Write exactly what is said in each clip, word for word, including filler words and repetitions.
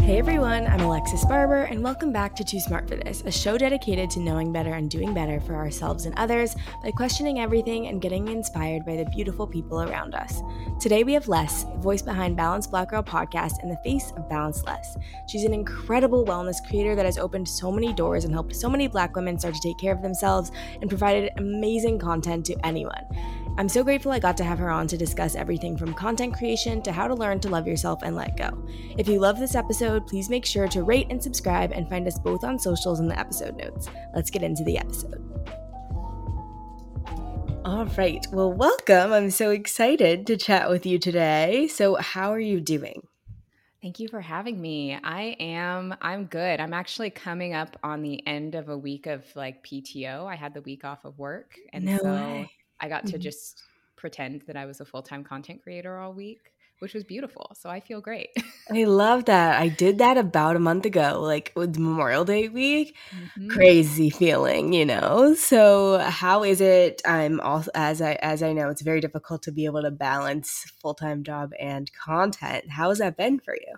Hey everyone, I'm Alexis Barber, and welcome back to Too Smart for This, a show dedicated to knowing better and doing better for ourselves and others by questioning everything and getting inspired by the beautiful people around us. Today we have Les, the voice behind Balanced Black Girl podcast and the face of Balanced Les. She's an incredible wellness creator that has opened so many doors and helped so many Black women start to take care of themselves and provided amazing content to anyone. I'm so grateful I got to have her on to discuss everything from content creation to how to learn to love yourself and let go. If you love this episode, please make sure to rate and subscribe and find us both on socials in the episode notes. Let's get into the episode. All right. Well, welcome. I'm so excited to chat with you today. So how are you doing? Thank you for having me. I am. I'm good. I'm actually coming up on the end of a week of like P T O. I had the week off of work. And no so- way. I got to just pretend that I was a full-time content creator all week, which was beautiful. So I feel great. I love that. I did that about a month ago, like with Memorial Day week. Mm-hmm. Crazy feeling, you know? So how is it? I'm also, as I, as I know, it's very difficult to be able to balance full-time job and content. How has that been for you?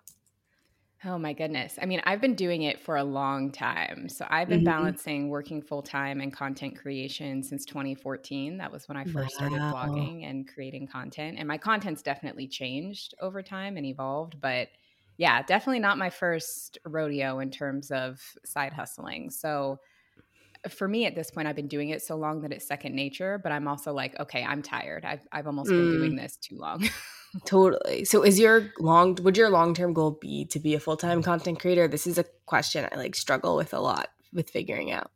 Oh my goodness. I mean, I've been doing it for a long time. So I've been mm-hmm. balancing working full-time and content creation since twenty fourteen. That was when I first wow. started blogging and creating content. And my content's definitely changed over time and evolved. But yeah, definitely not my first rodeo in terms of side hustling. So for me at this point, I've been doing it so long that it's second nature. But I'm also like, okay, I'm tired. I've, I've almost mm. been doing this too long. Totally. So is your long would your long-term goal be to be a full-time content creator? This is a question I like struggle with a lot with figuring out.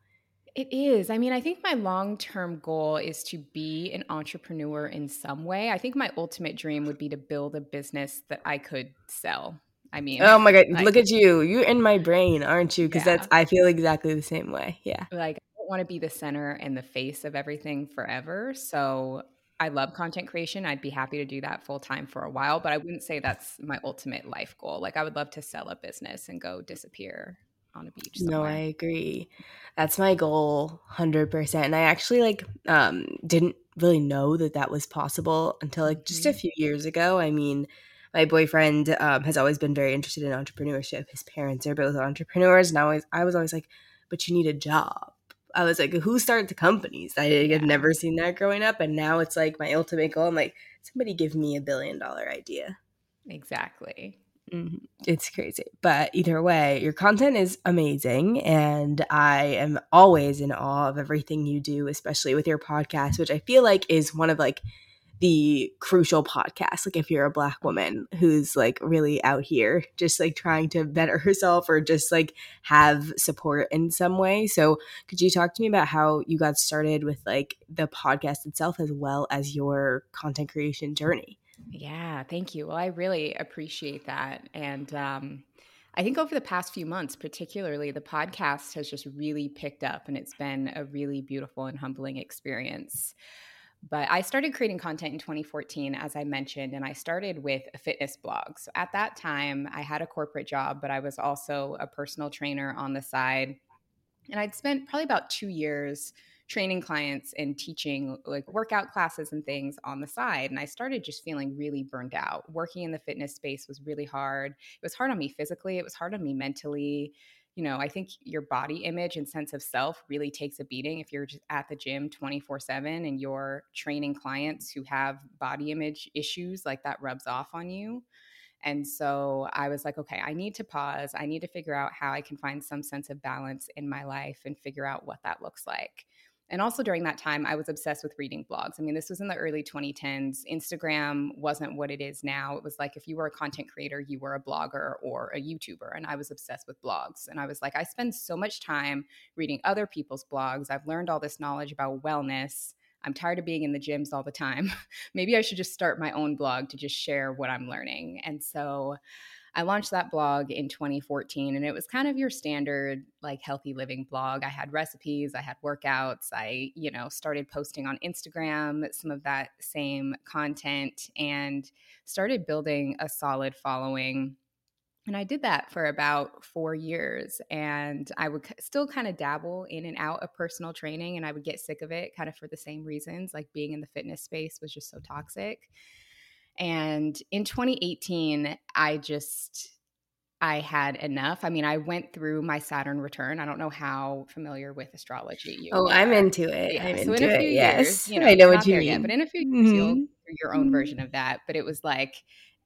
It is. I mean, I think my long-term goal is to be an entrepreneur in some way. I think my ultimate dream would be to build a business that I could sell. I mean, oh my God, like, look at you. You're in my brain, aren't you? Because yeah. that's I feel exactly the same way. Yeah. Like I don't want to be the center and the face of everything forever. So I love content creation. I'd be happy to do that full time for a while, but I wouldn't say that's my ultimate life goal. Like I would love to sell a business and go disappear on a beach somewhere. No, I agree. That's my goal one hundred percent. And I actually like um, didn't really know that that was possible until like just a few years ago. I mean, my boyfriend um, has always been very interested in entrepreneurship. His parents are both entrepreneurs. And I, always, I was always like, but you need a job. I was like, who started the companies? I had yeah. never seen that growing up. And now it's like my ultimate goal. I'm like, somebody give me a billion dollar idea. Exactly. Mm-hmm. It's crazy. But either way, your content is amazing. And I am always in awe of everything you do, especially with your podcast, which I feel like is one of like the crucial podcasts. Like if you're a Black woman who's like really out here just like trying to better herself or just like have support in some way. So could you talk to me about how you got started with like the podcast itself as well as your content creation journey? Yeah, thank you. Well, I really appreciate that. And um, I think over the past few months, particularly, the podcast has just really picked up and it's been a really beautiful and humbling experience. But I started creating content in twenty fourteen, as I mentioned, and I started with a fitness blog. So at that time, I had a corporate job, but I was also a personal trainer on the side. And I'd spent probably about two years training clients and teaching like workout classes and things on the side. And I started just feeling really burned out. Working in the fitness space was really hard. It was hard on me physically. It was hard on me mentally. You know, I think your body image and sense of self really takes a beating if you're just at the gym twenty-four seven and you're training clients who have body image issues, like that rubs off on you. And so I was like, okay, I need to pause. I need to figure out how I can find some sense of balance in my life and figure out what that looks like. And also during that time, I was obsessed with reading blogs. I mean, this was in the early twenty tens. Instagram wasn't what it is now. It was like if you were a content creator, you were a blogger or a YouTuber. And I was obsessed with blogs. And I was like, I spend so much time reading other people's blogs. I've learned all this knowledge about wellness. I'm tired of being in the gyms all the time. Maybe I should just start my own blog to just share what I'm learning. And so I launched that blog in twenty fourteen, and it was kind of your standard like healthy living blog. I had recipes, I had workouts, I, you know, started posting on Instagram some of that same content and started building a solid following. And I did that for about four years, and I would still kind of dabble in and out of personal training, and I would get sick of it kind of for the same reasons, like being in the fitness space was just so toxic. And in twenty eighteen, I just, I had enough. I mean, I went through my Saturn return. I don't know how familiar with astrology you oh, are. Oh, I'm into it. Yeah. I'm so into in a few it, years, yes. You know, I know what you mean. Yet, but in a few years, mm-hmm. you'll do your own version of that. But it was like,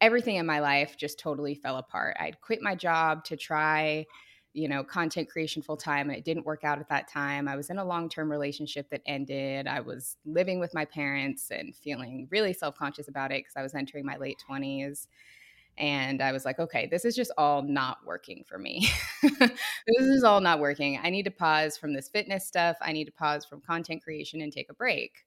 everything in my life just totally fell apart. I'd quit my job to try, you know, content creation full time, and it didn't work out at that time. I was in a long-term relationship that ended. I was living with my parents and feeling really self-conscious about it because I was entering my late twenties. And I was like, okay, this is just all not working for me. This is all not working. I need to pause from this fitness stuff. I need to pause from content creation and take a break.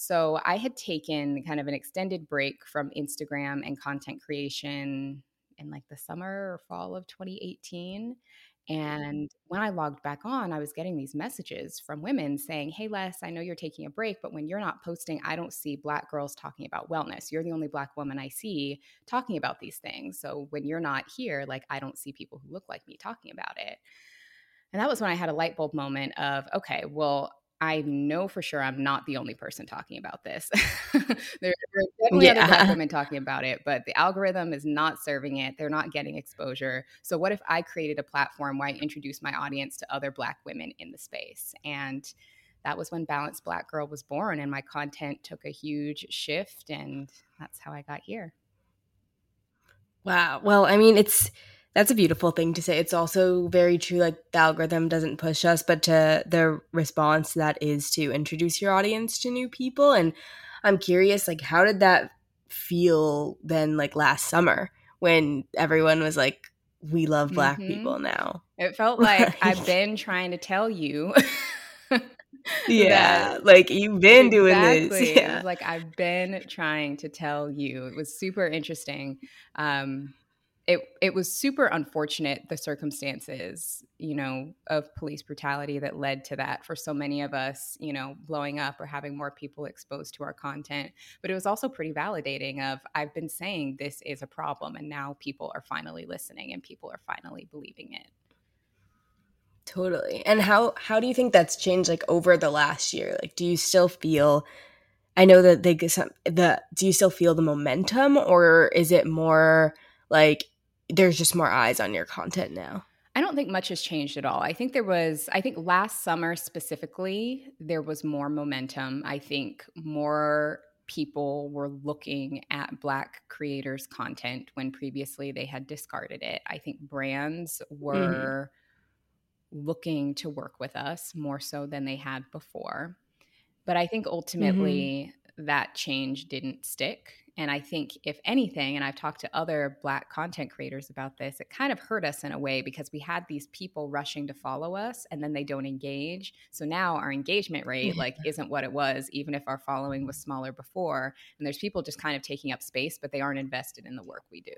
So I had taken kind of an extended break from Instagram and content creation in like the summer or fall of twenty eighteen. And when I logged back on, I was getting these messages from women saying, hey, Les, I know you're taking a break, but when you're not posting, I don't see Black girls talking about wellness. You're the only Black woman I see talking about these things. So when you're not here, like I don't see people who look like me talking about it. And that was when I had a light bulb moment of, okay, well, I know for sure I'm not the only person talking about this. There are definitely yeah. other Black women talking about it, but the algorithm is not serving it. They're not getting exposure. So what if I created a platform where I introduced my audience to other Black women in the space? And that was when Balanced Black Girl was born, and my content took a huge shift, and that's how I got here. Wow. Well, I mean, it's that's a beautiful thing to say. It's also very true. Like the algorithm doesn't push us, but to the response to that is to introduce your audience to new people. And I'm curious, like, how did that feel then, like last summer when everyone was like, we love Black mm-hmm. people now? It felt like I've been trying to tell you. Yeah. That, like you've been exactly. doing this. Yeah. It was like, I've been trying to tell you. It was super interesting. Um, It it was super unfortunate, the circumstances, you know, of police brutality that led to that for so many of us, you know, blowing up or having more people exposed to our content. But it was also pretty validating of I've been saying this is a problem, and now people are finally listening and people are finally believing it. Totally. And how, how do you think that's changed like over the last year? Like, do you still feel – I know that they – the do you still feel the momentum, or is it more like – there's just more eyes on your content now? I don't think much has changed at all. I think there was, I think last summer specifically, there was more momentum. I think more people were looking at Black creators' content when previously they had discarded it. I think brands were mm-hmm. looking to work with us more so than they had before. But I think ultimately mm-hmm. that change didn't stick. And I think if anything, and I've talked to other Black content creators about this, it kind of hurt us in a way because we had these people rushing to follow us and then they don't engage. So now our engagement rate like isn't what it was, even if our following was smaller before. And there's people just kind of taking up space, but they aren't invested in the work we do.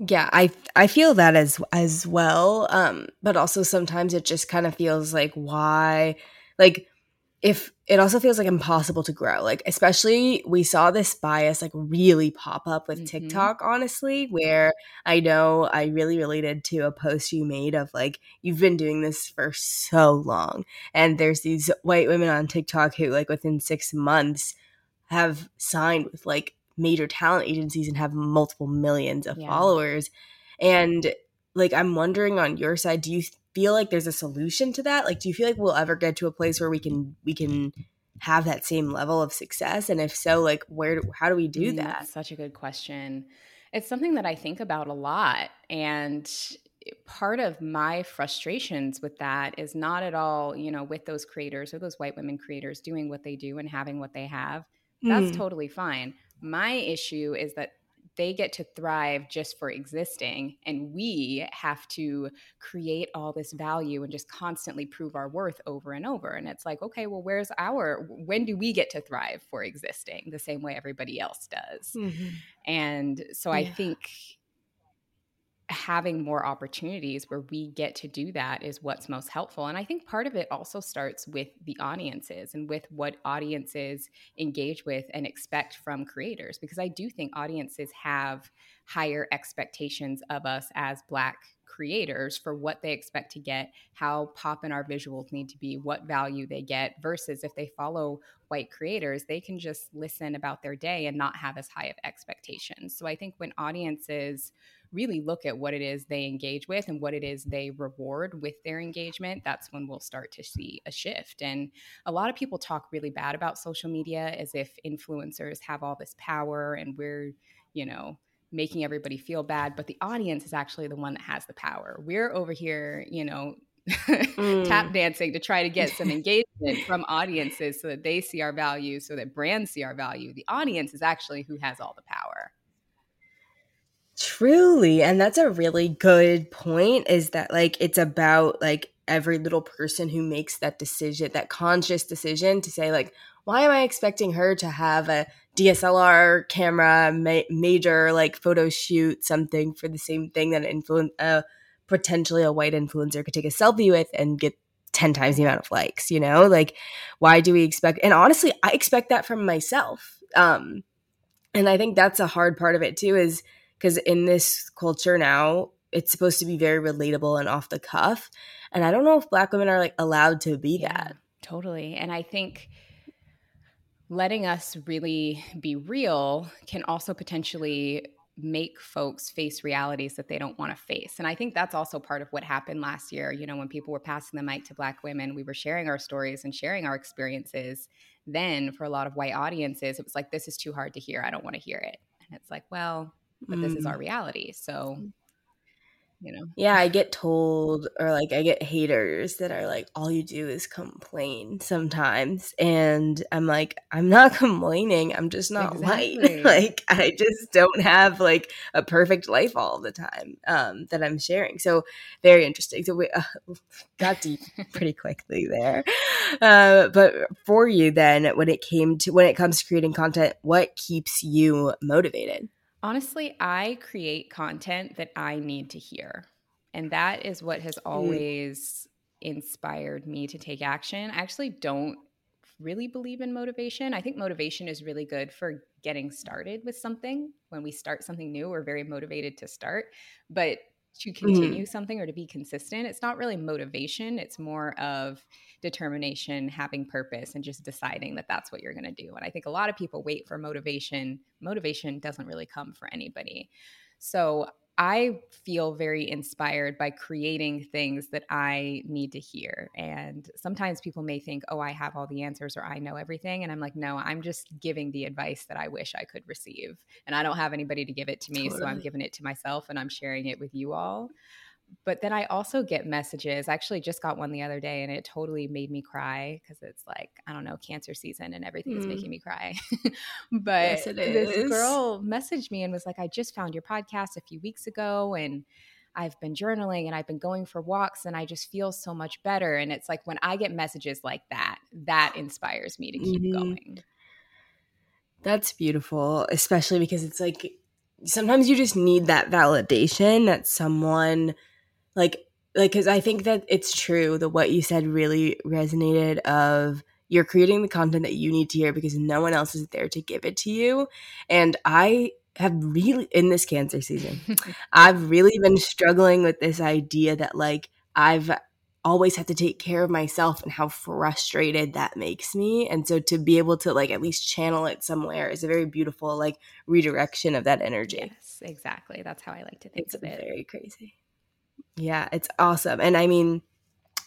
Yeah, I I feel that as as well. Um, but also sometimes it just kind of feels like why – like – If it also feels like impossible to grow, like especially we saw this bias like really pop up with mm-hmm. TikTok, honestly, where I know I really related to a post you made of like, you've been doing this for so long. And there's these white women on TikTok who like within six months have signed with like major talent agencies and have multiple millions of yeah. followers. And like, I'm wondering on your side, do you th- feel like there's a solution to that? Like, do you feel like we'll ever get to a place where we can we can have that same level of success? And if so, like, where how do we do mm, that? That's such a good question. It's something that I think about a lot. And part of my frustrations with that is not at all, you know, with those creators or those white women creators doing what they do and having what they have. That's mm. totally fine. My issue is that they get to thrive just for existing, and we have to create all this value and just constantly prove our worth over and over. And it's like, okay, well, where's our, when do we get to thrive for existing the same way everybody else does? Mm-hmm. And so yeah. I think having more opportunities where we get to do that is what's most helpful. And I think part of it also starts with the audiences and with what audiences engage with and expect from creators, because I do think audiences have higher expectations of us as Black creators for what they expect to get, how poppin' our visuals need to be, what value they get, versus if they follow white creators, they can just listen about their day and not have as high of expectations. So I think when audiences really look at what it is they engage with and what it is they reward with their engagement, that's when we'll start to see a shift. And a lot of people talk really bad about social media as if influencers have all this power and we're, you know, making everybody feel bad, but the audience is actually the one that has the power. We're over here, you know, mm. tap dancing to try to get some engagement from audiences so that they see our value, so that brands see our value. The audience is actually who has all the power. Truly. And that's a really good point, is that like it's about like every little person who makes that decision, that conscious decision to say like, why am I expecting her to have a D S L R camera, ma- major like photo shoot, something for the same thing that an influ- uh, potentially a white influencer could take a selfie with and get ten times the amount of likes, you know? Like, why do we expect – and honestly, I expect that from myself. Um, and I think that's a hard part of it too, is – because in this culture now, it's supposed to be very relatable and off the cuff. And I don't know if Black women are like allowed to be yeah, that. Totally. And I think letting us really be real can also potentially make folks face realities that they don't want to face. And I think that's also part of what happened last year. You know, when people were passing the mic to Black women, we were sharing our stories and sharing our experiences. Then for a lot of white audiences, it was like, this is too hard to hear. I don't want to hear it. And it's like, well, but this is our reality. So, you know. Yeah, I get told, or like I get haters that are like, all you do is complain sometimes. And I'm like, I'm not complaining. I'm just not exactly. White. Like, I just don't have like a perfect life all the time um, that I'm sharing. So very interesting. So we uh, got deep pretty quickly there. Uh, but for you then, when it came to, when it comes to creating content, what keeps you motivated? Honestly, I create content that I need to hear. And that is what has always inspired me to take action. I actually don't really believe in motivation. I think motivation is really good for getting started with something. When we start something new, we're very motivated to start. But to continue mm. something or to be consistent, it's not really motivation. It's more of determination, having purpose, and just deciding that that's what you're going to do. And I think a lot of people wait for motivation. Motivation doesn't really come for anybody. So I feel very inspired by creating things that I need to hear. And sometimes people may think, oh, I have all the answers or I know everything. And I'm like, no, I'm just giving the advice that I wish I could receive. And I don't have anybody to give it to me. Totally. So I'm giving it to myself and I'm sharing it with you all. But then I also get messages. I actually just got one the other day and it totally made me cry because it's like, I don't know, cancer season and everything is mm. making me cry. But yes, it is. This girl messaged me and was like, I just found your podcast a few weeks ago and I've been journaling and I've been going for walks and I just feel so much better. And it's like when I get messages like that, that inspires me to keep mm-hmm. going. That's beautiful, especially because it's like sometimes you just need that validation that someone – Like, like, because I think that it's true that what you said really resonated of you're creating the content that you need to hear because no one else is there to give it to you. And I have really, in this cancer season, I've really been struggling with this idea that like I've always had to take care of myself and how frustrated that makes me. And so to be able to like at least channel it somewhere is a very beautiful like redirection of that energy. Yes, exactly. That's how I like to think it's of it. It's very crazy. Yeah, it's awesome. And I mean,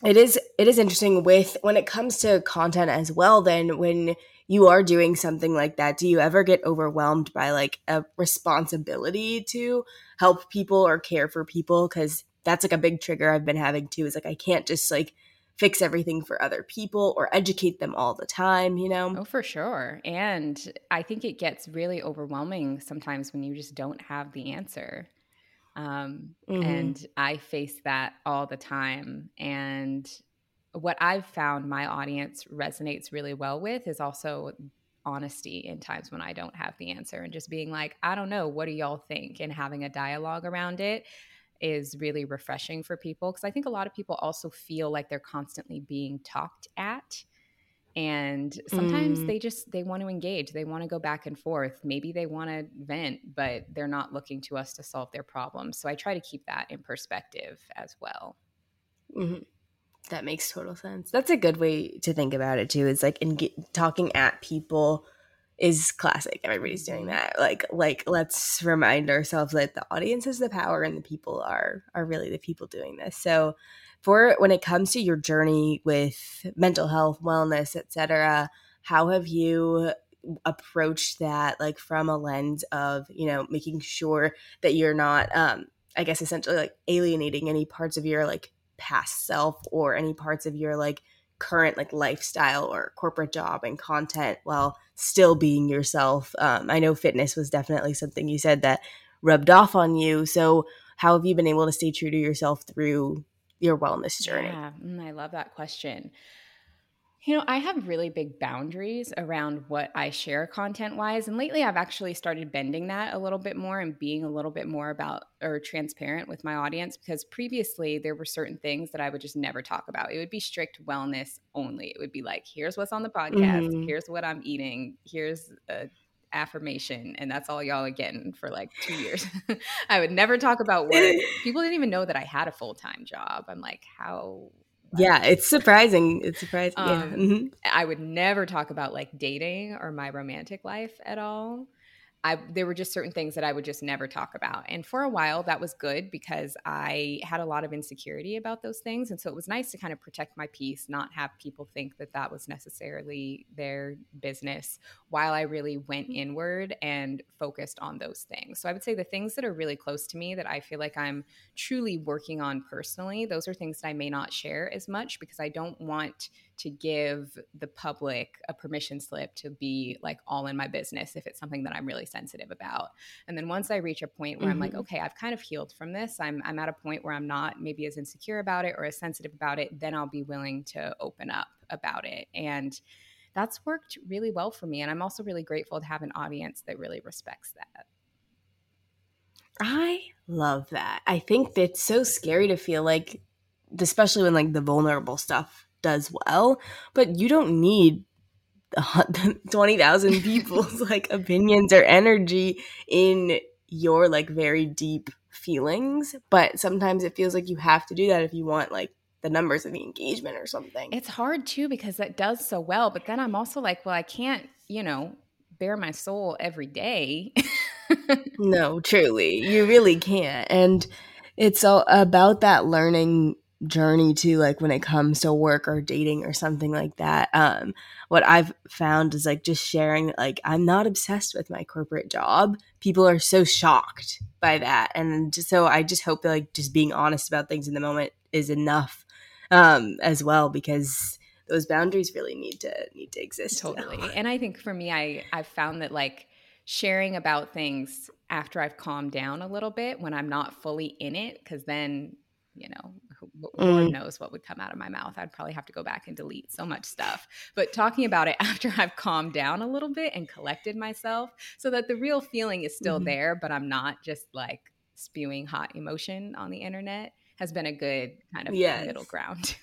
it is it is interesting with when it comes to content as well, then when you are doing something like that, do you ever get overwhelmed by like a responsibility to help people or care for people? Because that's like a big trigger I've been having too, is like I can't just like fix everything for other people or educate them all the time, you know? Oh, for sure. And I think it gets really overwhelming sometimes when you just don't have the answer. Um, mm-hmm. And I face that all the time. And what I've found my audience resonates really well with is also honesty in times when I don't have the answer, and just being like, I don't know, what do y'all think? And having a dialogue around it is really refreshing for people, because I think a lot of people also feel like they're constantly being talked at, and sometimes mm. they just they want to engage, they want to go back and forth, maybe they want to vent, but they're not looking to us to solve their problems. So I try to keep that in perspective as well. Mm-hmm. That makes total sense. That's a good way to think about it too. It's like in get, talking at people is classic. Everybody's doing that. Like, like let's remind ourselves that the audience has the power and the people are are really the people doing this. So, for when it comes to your journey with mental health, wellness, et cetera, how have you approached that? Like from a lens of, you know, making sure that you're not, um, I guess, essentially like alienating any parts of your like past self or any parts of your like current like lifestyle or corporate job and content while still being yourself. Um, I know fitness was definitely something you said that rubbed off on you. So how have you been able to stay true to yourself through your wellness journey? Yeah, I love that question. You know, I have really big boundaries around what I share content-wise. And lately I've actually started bending that a little bit more and being a little bit more about or transparent with my audience, because previously there were certain things that I would just never talk about. It would be strict wellness only. It would be like, here's what's on the podcast. Mm-hmm. Here's what I'm eating. Here's a affirmation. And that's all y'all are getting for like two years. I would never talk about work. People didn't even know that I had a full-time job. I'm like, how... Yeah, it's surprising. It's surprising. Um, yeah. Mm-hmm. I would never talk about like dating or my romantic life at all. I, there were just certain things that I would just never talk about. And for a while that was good, because I had a lot of insecurity about those things. And so it was nice to kind of protect my peace, not have people think that that was necessarily their business, while I really went inward and focused on those things. So I would say the things that are really close to me that I feel like I'm truly working on personally, those are things that I may not share as much, because I don't want to give the public a permission slip to be like all in my business if it's something that I'm really sensitive about. And then once I reach a point where mm-hmm. I'm like, okay, I've kind of healed from this, I'm I'm at a point where I'm not maybe as insecure about it or as sensitive about it, then I'll be willing to open up about it. And that's worked really well for me. And I'm also really grateful to have an audience that really respects that. I love that. I think that's so scary to feel like, especially when like the vulnerable stuff does well, but you don't need twenty thousand people's like opinions or energy in your like very deep feelings. But sometimes it feels like you have to do that if you want like the numbers of the engagement or something. It's hard too, because that does so well. But then I'm also like, well, I can't, you know, bare my soul every day. No, truly. You really can't. And it's all about that learning journey too, like when it comes to work or dating or something like that. Um, what I've found is like just sharing, like I'm not obsessed with my corporate job. People are so shocked by that. And so I just hope that like just being honest about things in the moment is enough um, as well, because those boundaries really need to need to exist. Totally. Now. And I think for me, I, I've found that like sharing about things after I've calmed down a little bit, when I'm not fully in it, because then, you know, Lord knows what would come out of my mouth. I'd probably have to go back and delete so much stuff. But talking about it after I've calmed down a little bit and collected myself, so that the real feeling is still mm-hmm. there, but I'm not just like spewing hot emotion on the internet, has been a good kind of yes. middle ground.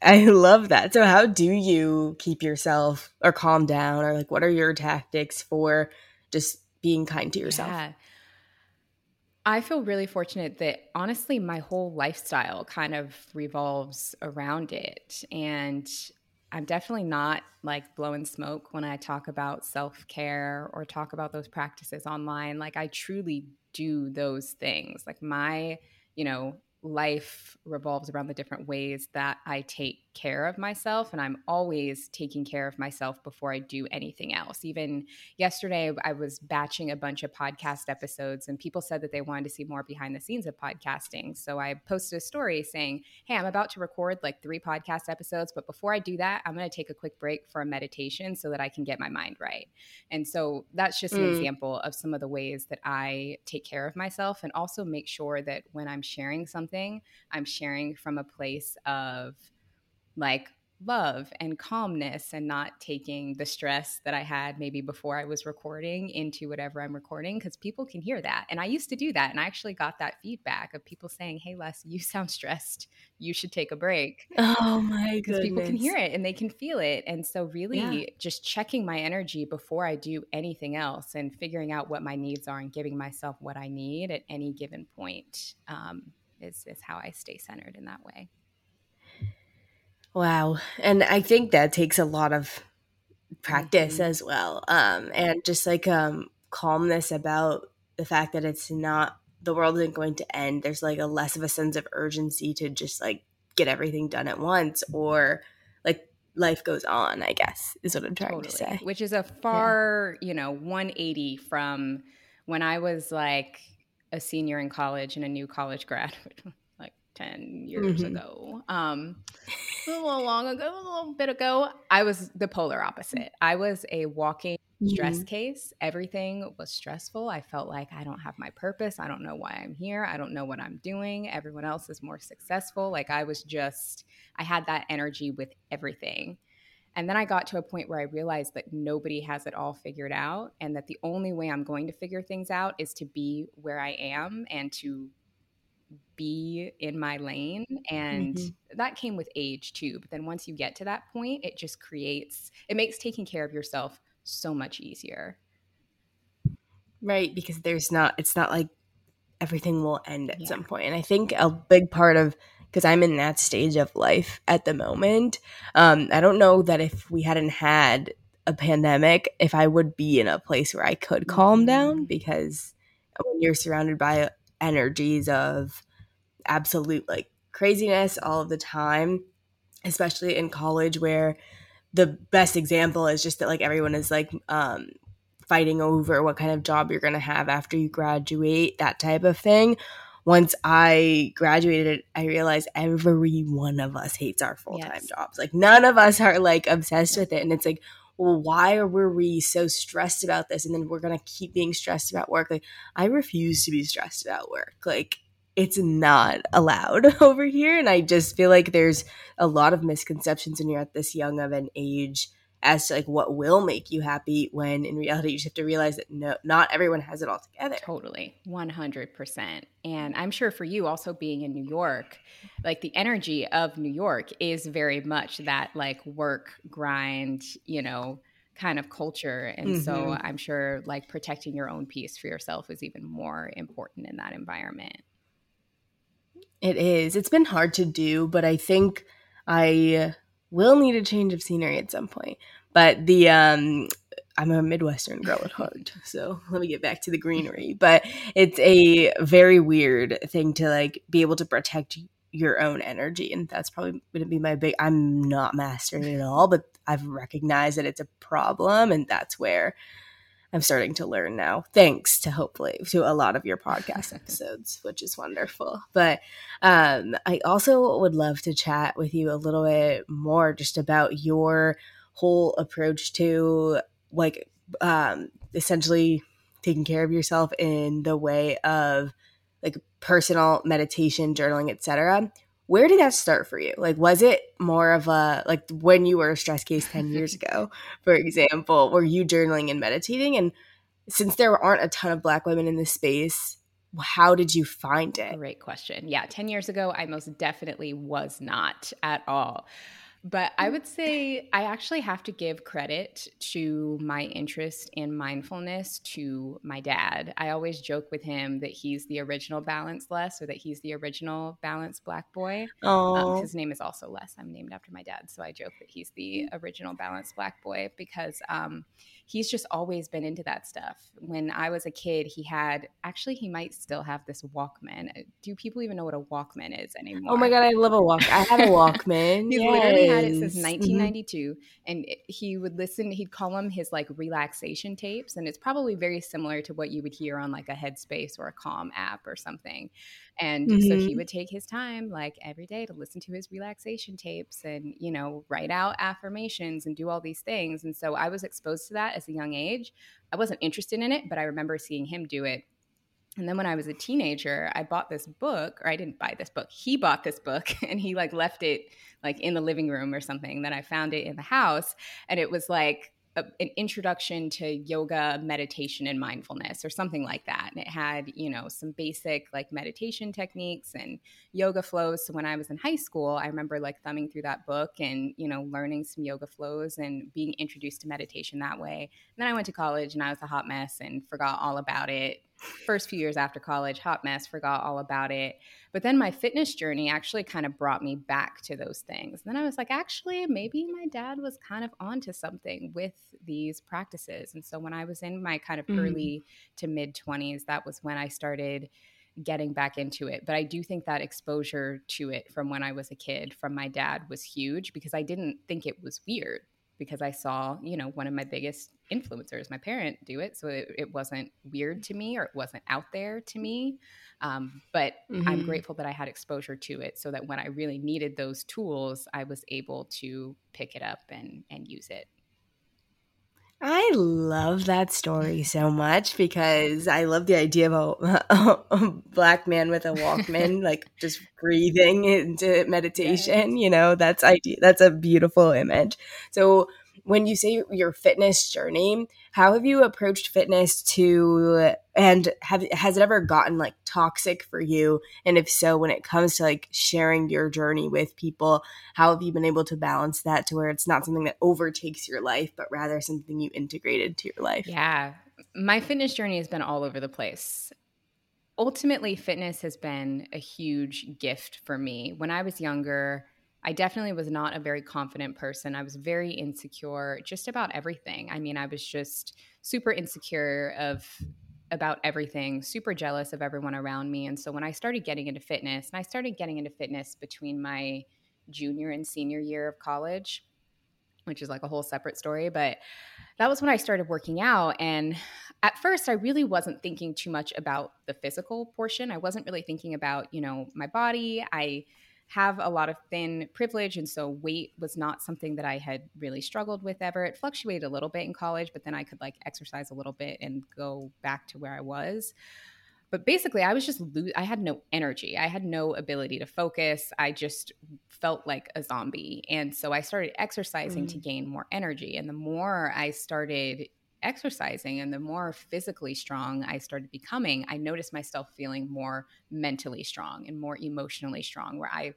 I love that. So how do you keep yourself or calm down, or like what are your tactics for just being kind to yourself? Yeah. I feel really fortunate that honestly my whole lifestyle kind of revolves around it. And I'm definitely not like blowing smoke when I talk about self-care or talk about those practices online. Like I truly do those things. Like my, you know, life revolves around the different ways that I take care of myself, and I'm always taking care of myself before I do anything else. Even yesterday, I was batching a bunch of podcast episodes, and people said that they wanted to see more behind the scenes of podcasting. So I posted a story saying, hey, I'm about to record like three podcast episodes, but before I do that, I'm going to take a quick break for a meditation so that I can get my mind right. And so that's just an mm. example of some of the ways that I take care of myself, and also make sure that when I'm sharing something, I'm sharing from a place of like love and calmness, and not taking the stress that I had maybe before I was recording into whatever I'm recording, because people can hear that. And I used to do that. And I actually got that feedback of people saying, hey, Les, you sound stressed. You should take a break. Oh, my goodness. Because people can hear it and they can feel it. And so really yeah. just checking my energy before I do anything else, and figuring out what my needs are and giving myself what I need at any given point um, is, is how I stay centered in that way. Wow. And I think that takes a lot of practice mm-hmm. as well. Um, and just like um, calmness about the fact that it's not, the world isn't going to end. There's like a less of a sense of urgency to just like get everything done at once, or like life goes on, I guess, is what I'm trying totally. to say. Which is a far, yeah. you know, one eighty from when I was like a senior in college and a new college grad. ten years mm-hmm. ago, um, a little long ago, a little bit ago, I was the polar opposite. I was a walking mm-hmm. stress case. Everything was stressful. I felt like I don't have my purpose. I don't know why I'm here. I don't know what I'm doing. Everyone else is more successful. Like I was just, I had that energy with everything. And then I got to a point where I realized that nobody has it all figured out, and that the only way I'm going to figure things out is to be where I am and to be in my lane. And mm-hmm. that came with age too. But then once you get to that point, it just creates, it makes taking care of yourself so much easier. Right. Because there's not, it's not like everything will end at yeah. some point. And I think a big part of, because I'm in that stage of life at the moment. Um, I don't know that if we hadn't had a pandemic, if I would be in a place where I could calm down, because when you're surrounded by energies of absolute like craziness all of the time, especially in college, where the best example is just that like everyone is like um fighting over what kind of job you're going to have after you graduate, that type of thing. Once I graduated, I realized every one of us hates our full-time yes. jobs. Like none of us are like obsessed yeah. with it. And it's like, well, why were we so stressed about this? And then we're going to keep being stressed about work. Like, I refuse to be stressed about work. Like, it's not allowed over here. And I just feel like there's a lot of misconceptions when you're at this young of an age as to like what will make you happy, when in reality you just have to realize that no, not everyone has it all together. Totally. one hundred percent. And I'm sure for you also being in New York, like the energy of New York is very much that like work, grind, you know, kind of culture. And mm-hmm. so I'm sure like protecting your own peace for yourself is even more important in that environment. It is. It's been hard to do, but I think I will need a change of scenery at some point. But the um, I'm a Midwestern girl at heart, so let me get back to the greenery. But it's a very weird thing to like be able to protect your own energy, and that's probably going to be my big. I'm not mastering it at all, but I've recognized that it's a problem, and that's where I'm starting to learn now, thanks to hopefully to a lot of your podcast episodes, which is wonderful. But um, I also would love to chat with you a little bit more just about your whole approach to like um, essentially taking care of yourself in the way of like personal meditation, journaling, et cetera. Where did that start for you? Like, was it more of a, like when you were a stress case ten years ago, for example, were you journaling and meditating? And since there aren't a ton of Black women in this space, how did you find it? Great question. Yeah. ten years ago, I most definitely was not at all. But I would say I actually have to give credit to my interest in mindfulness to my dad. I always joke with him that he's the original Balanced Les, or that he's the original Balanced Black boy. Um, his name is also Les. I'm named after my dad, so I joke that he's the original Balanced Black boy because um, he's just always been into that stuff. When I was a kid, he had, actually, he might still have this Walkman. Do people even know what a Walkman is anymore? Oh my God, I love a Walkman. I have a Walkman. He's yes. literally had it since nineteen ninety-two. Mm-hmm. And he would listen, he'd call them his like relaxation tapes. And it's probably very similar to what you would hear on like a Headspace or a Calm app or something. And mm-hmm. so he would take his time like every day to listen to his relaxation tapes and, you know, write out affirmations and do all these things. And so I was exposed to that as a young age. I wasn't interested in it, but I remember seeing him do it. And then when I was a teenager, I bought this book, or I didn't buy this book. He bought this book and he like left it like in the living room or something. Then I found it in the house and it was like a, an introduction to yoga, meditation, and mindfulness or something like that. And it had, you know, some basic like meditation techniques and yoga flows. So when I was in high school, I remember like thumbing through that book and, you know, learning some yoga flows and being introduced to meditation that way. And then I went to college and I was a hot mess and forgot all about it. First few years after college, hot mess, forgot all about it. But then my fitness journey actually kind of brought me back to those things. And then I was like, actually, maybe my dad was kind of onto something with these practices. And so when I was in my kind of mm-hmm. early to mid-twenties, that was when I started getting back into it. But I do think that exposure to it from when I was a kid, from my dad, was huge because I didn't think it was weird because I saw, you know, one of my biggest influencers, my parent, do it. So it, it wasn't weird to me or it wasn't out there to me. Um, but mm-hmm. I'm grateful that I had exposure to it so that when I really needed those tools, I was able to pick it up and, and use it. I love that story so much because I love the idea of a, a Black man with a Walkman, like just breathing into meditation. Yes. You know, that's idea. That's a beautiful image. So when you say your fitness journey, how have you approached fitness to, and have, has it ever gotten like toxic for you? And if so, when it comes to like sharing your journey with people, how have you been able to balance that to where it's not something that overtakes your life, but rather something you integrated to your life? Yeah. My fitness journey has been all over the place. Ultimately, fitness has been a huge gift for me. When I was younger, I definitely was not a very confident person. I was very insecure just about everything. I mean, I was just super insecure of about everything, super jealous of everyone around me. And so when I started getting into fitness, and I started getting into fitness between my junior and senior year of college, which is like a whole separate story, but that was when I started working out. And at first, I really wasn't thinking too much about the physical portion. I wasn't really thinking about, you know, my body. I have a lot of thin privilege. And so weight was not something that I had really struggled with ever. It fluctuated a little bit in college, but then I could like exercise a little bit and go back to where I was. But basically I was just, lo- I had no energy. I had no ability to focus. I just felt like a zombie. And so I started exercising mm-hmm. to gain more energy. And the more I started exercising and the more physically strong I started becoming, I noticed myself feeling more mentally strong and more emotionally strong, where I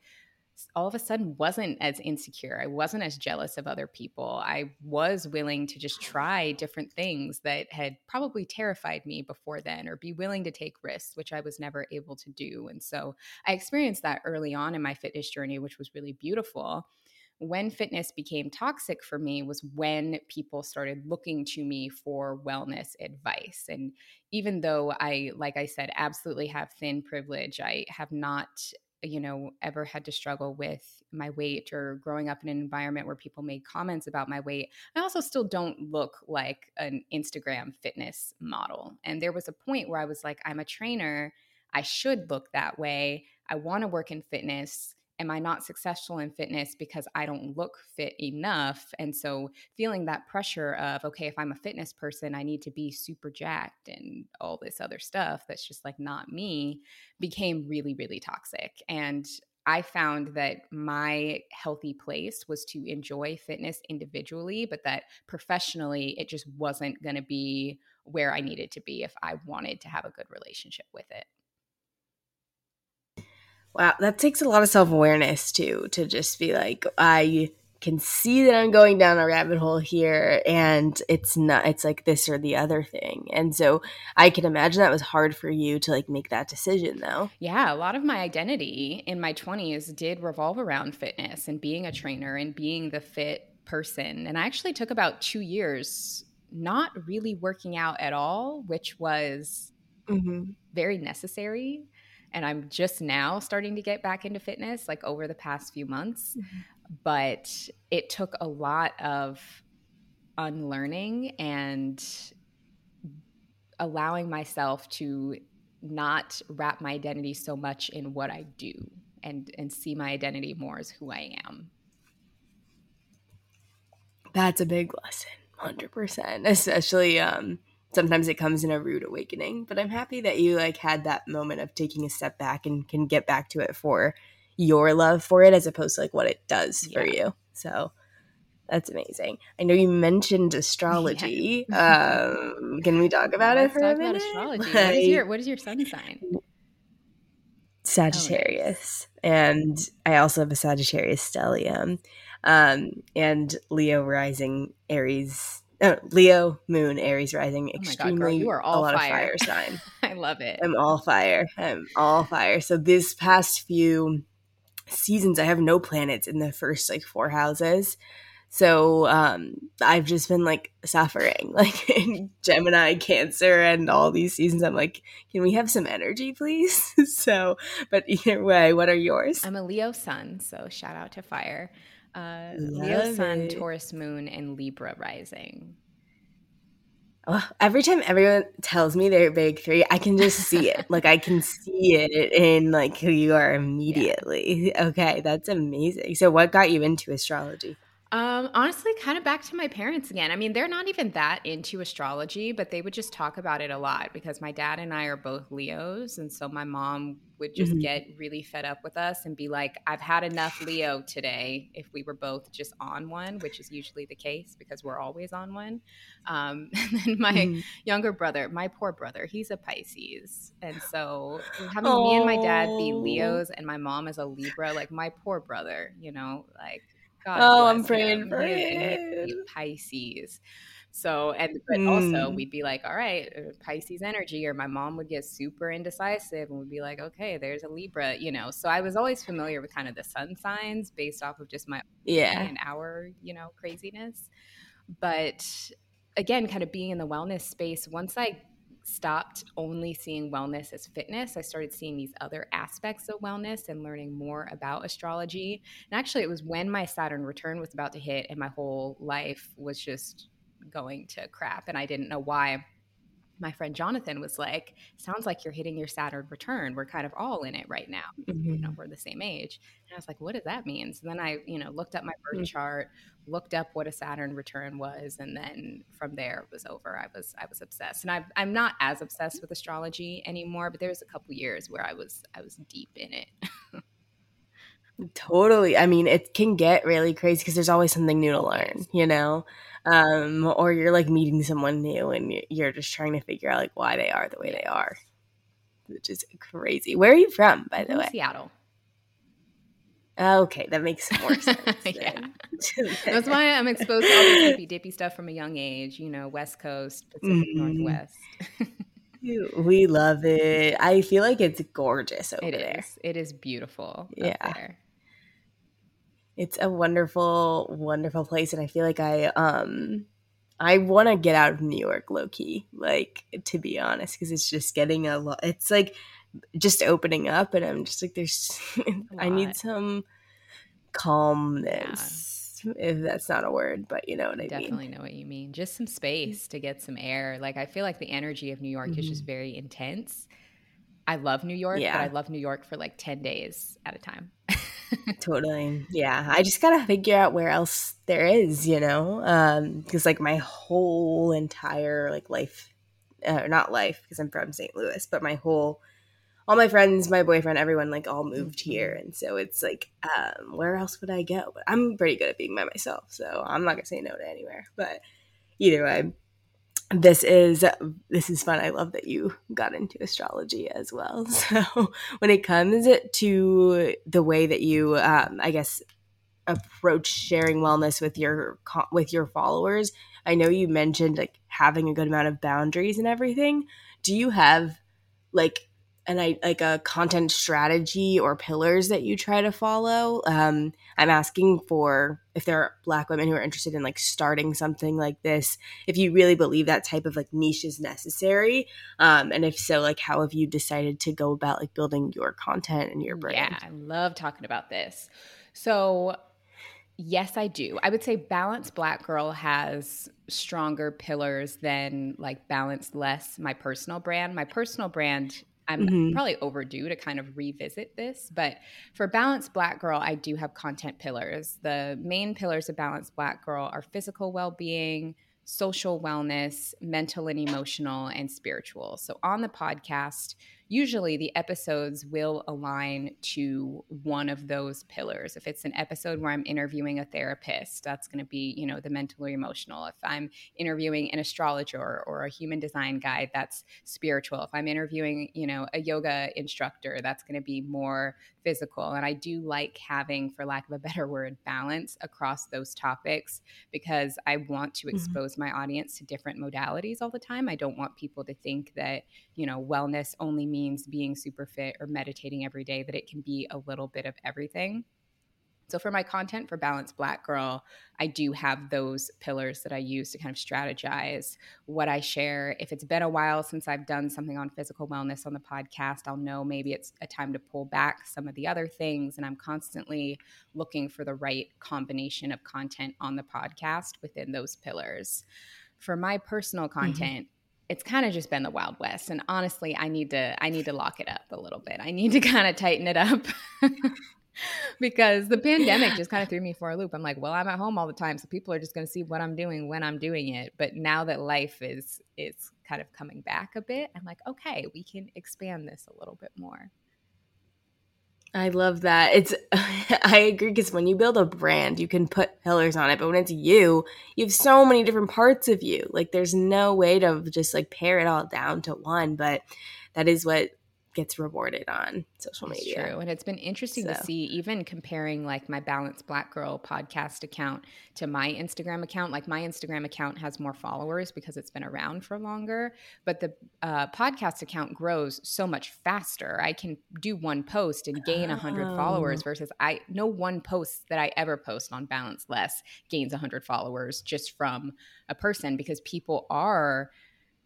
all of a sudden wasn't as insecure. I wasn't as jealous of other people. I was willing to just try different things that had probably terrified me before then, or be willing to take risks, which I was never able to do. And so I experienced that early on in my fitness journey, which was really beautiful. When fitness became toxic for me was when people started looking to me for wellness advice. And even though I, like I said, absolutely have thin privilege, I have not, you know, ever had to struggle with my weight or growing up in an environment where people made comments about my weight. I also still don't look like an Instagram fitness model. And there was a point where I was like, I'm a trainer. I should look that way. I want to work in fitness. Am I not successful in fitness because I don't look fit enough? And so feeling that pressure of, okay, if I'm a fitness person, I need to be super jacked and all this other stuff that's just like not me, became really, really toxic. And I found that my healthy place was to enjoy fitness individually, but that professionally it just wasn't going to be where I needed to be if I wanted to have a good relationship with it. Wow, that takes a lot of self-awareness too, to just be like, I can see that I'm going down a rabbit hole here and it's not, it's like this or the other thing. And so I can imagine that was hard for you to like make that decision though. Yeah, a lot of my identity in my twenties did revolve around fitness and being a trainer and being the fit person. And I actually took about two years not really working out at all, which was mm-hmm. very necessary. And I'm just now starting to get back into fitness, like over the past few months. Mm-hmm. But it took a lot of unlearning and allowing myself to not wrap my identity so much in what I do and, and see my identity more as who I am. That's a big lesson, one hundred percent. Especially um, sometimes it comes in a rude awakening. But I'm happy that you like had that moment of taking a step back and can get back to it for your love for it as opposed to like what it does yeah. for you. So that's amazing. I know you mentioned astrology. Yeah. um, can we talk about Let's it for talk a minute? About astrology. Like, what, is your, what is your sun sign? Sagittarius. Oh, nice. And I also have a Sagittarius stellium. Um, and Leo rising, Aries, uh, Leo moon, Aries rising, extremely, oh my God, girl, you are all a lot fire. Of fire sign. I love it. I'm all fire. I'm all fire. So this past few seasons, I have no planets in the first like four houses. So um, I've just been like suffering, like in Gemini, Cancer, and all these seasons. I'm like, can we have some energy, please? So, but either way, what are yours? I'm a Leo sun. So shout out to fire. Uh, Leo sun, it. Taurus moon, and Libra rising. Oh, every time everyone tells me they're big three, I can just see it. Like I can see it in like who you are immediately. Yeah. Okay, that's amazing. So what got you into astrology? Um, honestly, kind of back to my parents again. I mean, they're not even that into astrology, but they would just talk about it a lot because my dad and I are both Leos. And so my mom would just mm-hmm. get really fed up with us and be like, I've had enough Leo today if we were both just on one, which is usually the case because we're always on one. Um, and then my mm-hmm. younger brother, my poor brother, he's a Pisces. And so having Aww. Me and my dad be Leos and my mom is a Libra, like my poor brother, you know, like. God oh, I'm praying for you. Pisces. So, and but mm. also we'd be like, all right, Pisces energy, or my mom would get super indecisive and would be like, okay, there's a Libra, you know. So I was always familiar with kind of the sun signs based off of just my yeah and our, you know, craziness. But again, kind of being in the wellness space, once I stopped only seeing wellness as fitness, I started seeing these other aspects of wellness and learning more about astrology. And actually, it was when my Saturn return was about to hit and my whole life was just going to crap and I didn't know why. My friend Jonathan was like, sounds like you're hitting your Saturn return. We're kind of all in it right now. Mm-hmm. You know, we're the same age. And I was like, what does that mean? So then I, you know, looked up my birth mm-hmm. chart, looked up what a Saturn return was. And then from there it was over. I was, I was obsessed. And I've, I'm not as obsessed with astrology anymore, but there was a couple years where I was, I was deep in it. Totally. I mean, it can get really crazy because there's always something new to learn, you know? Um, or you're like meeting someone new and you're just trying to figure out like why they are the way they are, which is crazy. Where are you from, by the I'm way? Seattle. Okay, that makes more sense. Yeah. That's why I'm exposed to all this hippy dippy stuff from a young age, you know, West Coast, Pacific mm-hmm. Northwest. We love it. I feel like it's gorgeous over it is. There. It is beautiful yeah. up there. It's a wonderful, wonderful place, and I feel like I um, I want to get out of New York low-key, like, to be honest, because it's just getting a lot – it's, like, just opening up, and I'm just like, there's – I need some calmness, yeah. if that's not a word, but you know what I Definitely mean. Definitely know what you mean. Just some space to get some air. Like, I feel like the energy of New York mm-hmm. is just very intense. I love New York, yeah. but I love New York for, like, ten days at a time. Totally. Yeah. I just got to figure out where else there is, you know, um, because like my whole entire like life, uh, not life because I'm from Saint Louis, but my whole, all my friends, my boyfriend, everyone like all moved here. And so it's like, um, where else would I go? But I'm pretty good at being by myself. So I'm not going to say no to anywhere. But either way, this is this is fun. I love that you got into astrology as well. So when it comes to the way that you, um, I guess, approach sharing wellness with your with your followers, I know you mentioned like having a good amount of boundaries and everything. Do you have like an I like a content strategy or pillars that you try to follow. Um, I'm asking for if there are Black women who are interested in like starting something like this, if you really believe that type of like niche is necessary, um, and if so, like how have you decided to go about like building your content and your brand? Yeah, I love talking about this. So yes, I do. I would say Balanced Black Girl has stronger pillars than like Balanced Les, my personal brand. My personal brand – I'm mm-hmm. probably overdue to kind of revisit this, but for Balanced Black Girl, I do have content pillars. The main pillars of Balanced Black Girl are physical well-being, social wellness, mental and emotional, and spiritual. So on the podcast, usually the episodes will align to one of those pillars. If it's an episode where I'm interviewing a therapist, that's going to be, you know, the mental or emotional. If I'm interviewing an astrologer or a human design guide, that's spiritual. If I'm interviewing, you know, a yoga instructor, that's going to be more physical. And I do like having, for lack of a better word, balance across those topics, because I want to expose mm-hmm. my audience to different modalities all the time. I don't want people to think that, you know, wellness only means means being super fit or meditating every day, that it can be a little bit of everything. So for my content for Balanced Black Girl, I do have those pillars that I use to kind of strategize what I share. If it's been a while since I've done something on physical wellness on the podcast, I'll know maybe it's a time to pull back some of the other things. And I'm constantly looking for the right combination of content on the podcast within those pillars. For my personal content, mm-hmm. it's kind of just been the Wild West. And honestly, I need to I need to lock it up a little bit. I need to kind of tighten it up because the pandemic just kind of threw me for a loop. I'm like, well, I'm at home all the time, so people are just going to see what I'm doing when I'm doing it. But now that life is is kind of coming back a bit, I'm like, okay, we can expand this a little bit more. I love that. It's I agree, because when you build a brand, you can put pillars on it, but when it's you, you have so many different parts of you. Like there's no way to just like pare it all down to one, but that is what gets rewarded on social media. It's true. And it's been interesting so. to see, even comparing like my Balanced Black Girl podcast account to my Instagram account. Like my Instagram account has more followers because it's been around for longer, but the uh, podcast account grows so much faster. I can do one post and gain one hundred oh. followers versus I no one post that I ever post on Balanced Less gains one hundred followers just from a person, because people are –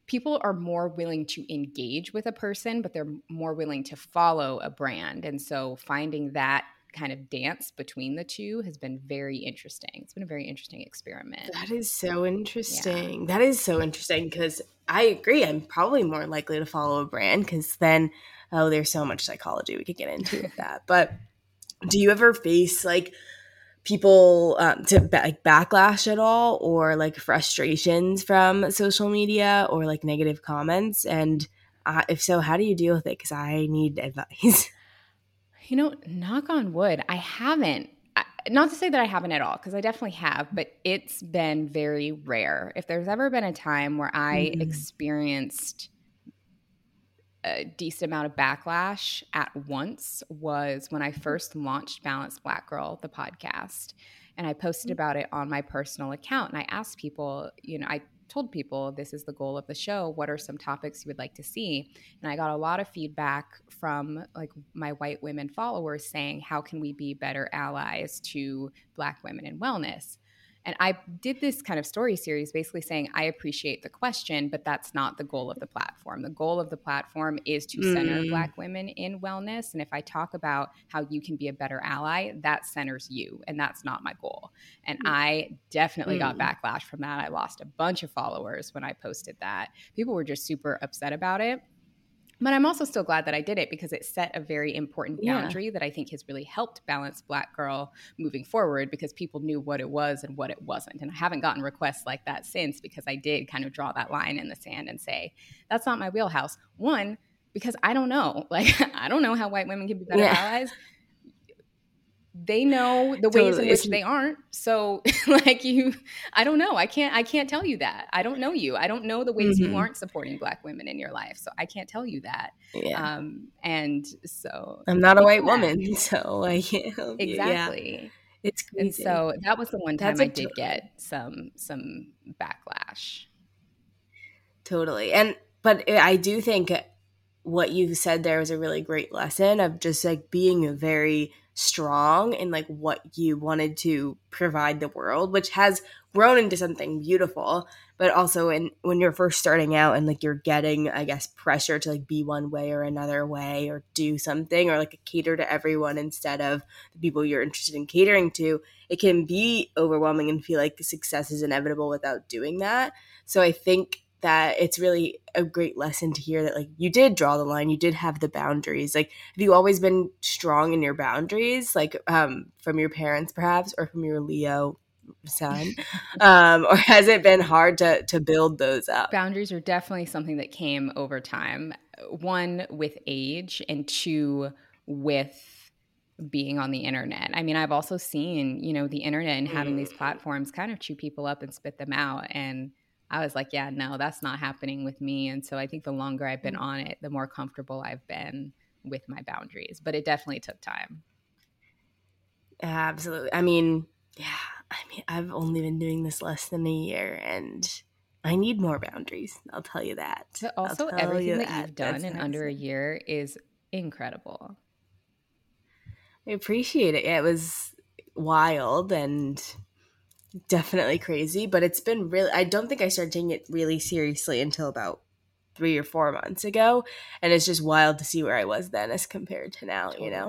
people are more willing to engage with a person, but they're more willing to follow a brand. And so finding that kind of dance between the two has been very interesting. It's been a very interesting experiment. That is so interesting. Yeah. That is so interesting, because I agree. I'm probably more likely to follow a brand, because then, oh, there's so much psychology we could get into with that. But do you ever face like people um, to like backlash at all, or like frustrations from social media, or like negative comments? And uh, if so, how do you deal with it? Because I need advice. You know, knock on wood, I haven't. Not to say that I haven't at all, because I definitely have, but it's been very rare. If there's ever been a time where I mm. experienced a decent amount of backlash at once, was when I first launched Balanced Black Girl, the podcast. And I posted about it on my personal account. And I asked people, you know, I told people, this is the goal of the show. What are some topics you would like to see? And I got a lot of feedback from like my white women followers saying, how can we be better allies to Black women in wellness? And I did this kind of story series basically saying, I appreciate the question, but that's not the goal of the platform. The goal of the platform is to mm. center Black women in wellness. And if I talk about how you can be a better ally, that centers you. And that's not my goal. And mm. I definitely mm. got backlash from that. I lost a bunch of followers when I posted that. People were just super upset about it. But I'm also still glad that I did it, because it set a very important boundary yeah. that I think has really helped Balanced Black Girl moving forward, because people knew what it was and what it wasn't. And I haven't gotten requests like that since, because I did kind of draw that line in the sand and say, that's not my wheelhouse. One, because I don't know. Like, I don't know how white women can be better yeah. allies. They know the totally. ways in which they aren't. So like you, I don't know. I can't, I can't tell you that. I don't know you. I don't know the ways mm-hmm. you aren't supporting Black women in your life. So I can't tell you that. Yeah. Um, and so I'm not a white yeah. woman, so I can't help you. Exactly. Yeah. It's crazy. And so that was the one time That's I did t- get some, some backlash. Totally. And, but I do think what you said there was a really great lesson of just like being very strong in like what you wanted to provide the world, which has grown into something beautiful. But also in when you're first starting out and like you're getting, I guess, pressure to like be one way or another way or do something or like cater to everyone instead of the people you're interested in catering to, it can be overwhelming and feel like success is inevitable without doing that. So I think that it's really a great lesson to hear that like you did draw the line, you did have the boundaries. Like, have you always been strong in your boundaries, like um, from your parents perhaps, or from your Leo son? Um, or has it been hard to to build those up? Boundaries are definitely something that came over time. One, with age, and two, with being on the internet. I mean, I've also seen, you know, the internet and having mm. these platforms kind of chew people up and spit them out. And I was like, yeah, no, that's not happening with me. And so I think the longer I've been on it, the more comfortable I've been with my boundaries. But it definitely took time. Absolutely. I mean, yeah, I mean, I've only been doing this less than a year and I need more boundaries. I'll tell you that. But also everything you that, that you've done that's in nice. Under a year is incredible. I appreciate it. It was wild and definitely crazy, but it's been really – I don't think I started taking it really seriously until about three or four months ago, and it's just wild to see where I was then as compared to now, totally. You know?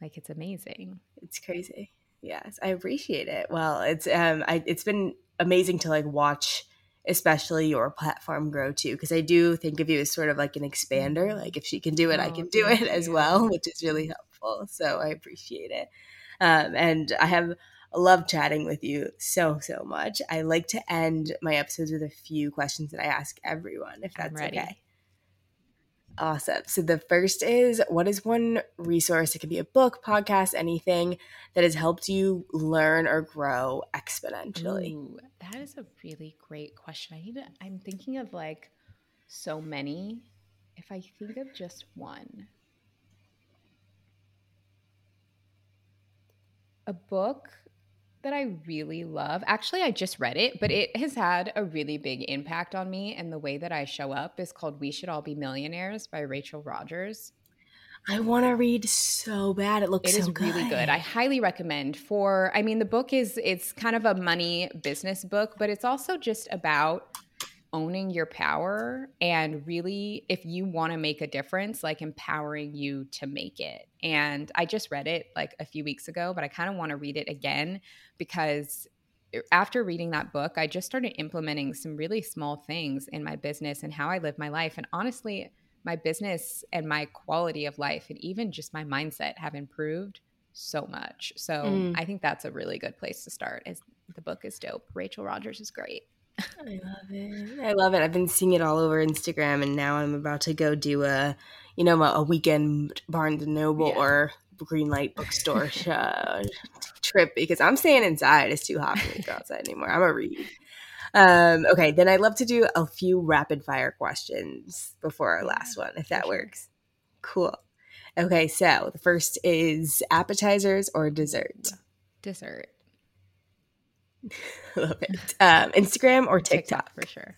Like, it's amazing. It's crazy. Yes, I appreciate it. Well, it's um, I, it's been amazing to, like, watch – especially your platform grow too, because I do think of you as sort of like an expander. Like, if she can do it, oh, I can do it as well, which is really helpful. So I appreciate it. Um, and I have loved chatting with you so, so much. I like to end my episodes with a few questions that I ask everyone, if that's okay. Awesome. So the first is, what is one resource, it could be a book, podcast, anything, that has helped you learn or grow exponentially? Ooh, that is a really great question. I need to, I'm thinking of like so many. If I think of just one. A book that I really love. Actually, I just read it, but it has had a really big impact on me and the way that I show up, is called We Should All Be Millionaires by Rachel Rogers. I want to read so bad. It looks so good. It is really good. I highly recommend for – I mean, the book is – it's kind of a money business book, but it's also just about owning your power and really, if you want to make a difference, like empowering you to make it. And I just read it like a few weeks ago, but I kind of want to read it again, because after reading that book, I just started implementing some really small things in my business and how I live my life. And honestly, my business and my quality of life and even just my mindset have improved so much. So mm. I think that's a really good place to start, as the book is dope. Rachel Rogers is great. I love it. I love it. I've been seeing it all over Instagram, and now I'm about to go do a, you know, a weekend Barnes and Noble yeah. or Greenlight bookstore show, trip, because I'm staying inside. It's too hot for me to go outside anymore. I'm a read. Um, okay, then I'd love to do a few rapid fire questions before our last one, if that works. Cool. Okay, so the first is appetizers or dessert? Dessert. I love it. Um, Instagram or TikTok? TikTok for sure.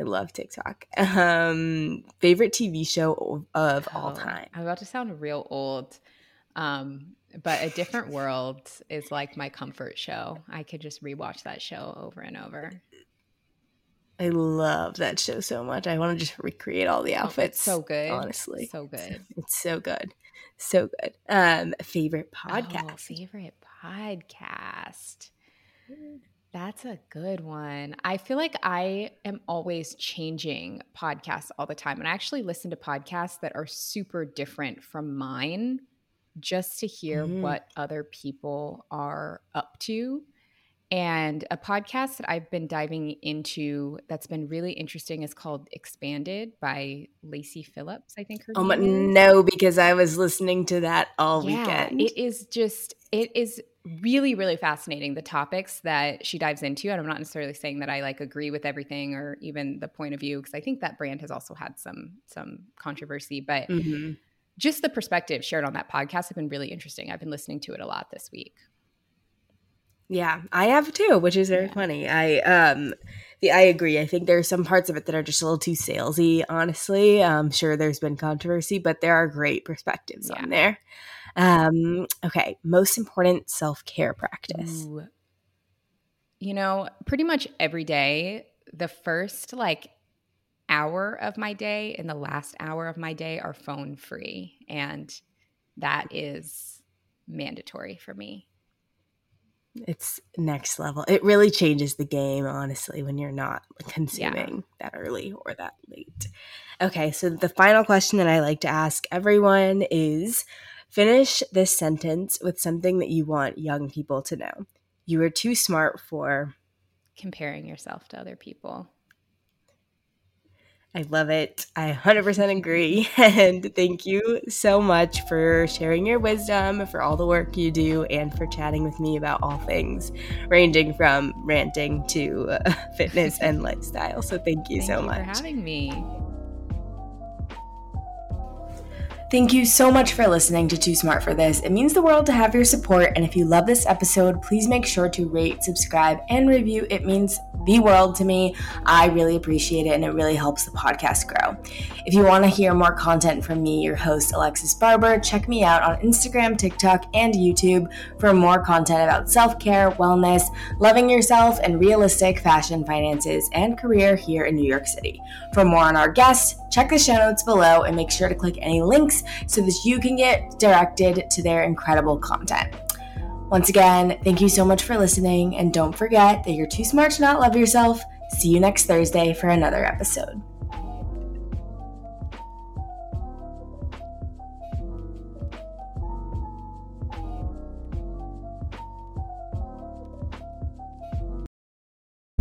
I love TikTok. Um, favorite T V show of oh, all time? I'm about to sound real old, um, but A Different World is like my comfort show. I could just rewatch that show over and over. I love that show so much. I want to just recreate all the outfits. Oh, so good. Honestly. So good. It's so good. So good. Um, favorite podcast? Oh, favorite podcast. That's a good one. I feel like I am always changing podcasts all the time. And I actually listen to podcasts that are super different from mine just to hear mm-hmm. what other people are up to. And a podcast that I've been diving into that's been really interesting is called Expanded by Lacey Phillips, I think her name. Oh, but no, because I was listening to that all yeah, weekend. It is just – it is really, really fascinating, the topics that she dives into. And I'm not necessarily saying that I like agree with everything or even the point of view, because I think that brand has also had some some controversy. But mm-hmm. just the perspective shared on that podcast have been really interesting. I've been listening to it a lot this week. Yeah, I have too, which is very yeah. funny. I um, the, I agree. I think there are some parts of it that are just a little too salesy, honestly. I'm sure there's been controversy, but there are great perspectives yeah. on there. Um, okay, most important self-care practice. Ooh. You know, pretty much every day, the first like hour of my day and the last hour of my day are phone free. And that is mandatory for me. It's next level. It really changes the game, honestly, when you're not consuming yeah. that early or that late. Okay, so the final question that I like to ask everyone is finish this sentence with something that you want young people to know. You are too smart for comparing yourself to other people. I love it. I one hundred percent agree. And thank you so much for sharing your wisdom, for all the work you do, and for chatting with me about all things ranging from ranting to uh, fitness and lifestyle. So thank you thank so you much. Thank you for having me. Thank you so much for listening to Too Smart for This. It means the world to have your support. And if you love this episode, please make sure to rate, subscribe, and review. It means the world to me. I really appreciate it, and it really helps the podcast grow. If you want to hear more content from me, your host, Alexis Barber, check me out on Instagram, TikTok, and YouTube for more content about self-care, wellness, loving yourself, and realistic fashion, finances, and career here in New York City. For more on our guests, check the show notes below and make sure to click any links so that you can get directed to their incredible content. Once again, thank you so much for listening, and don't forget that you're too smart to not love yourself. See you next Thursday for another episode.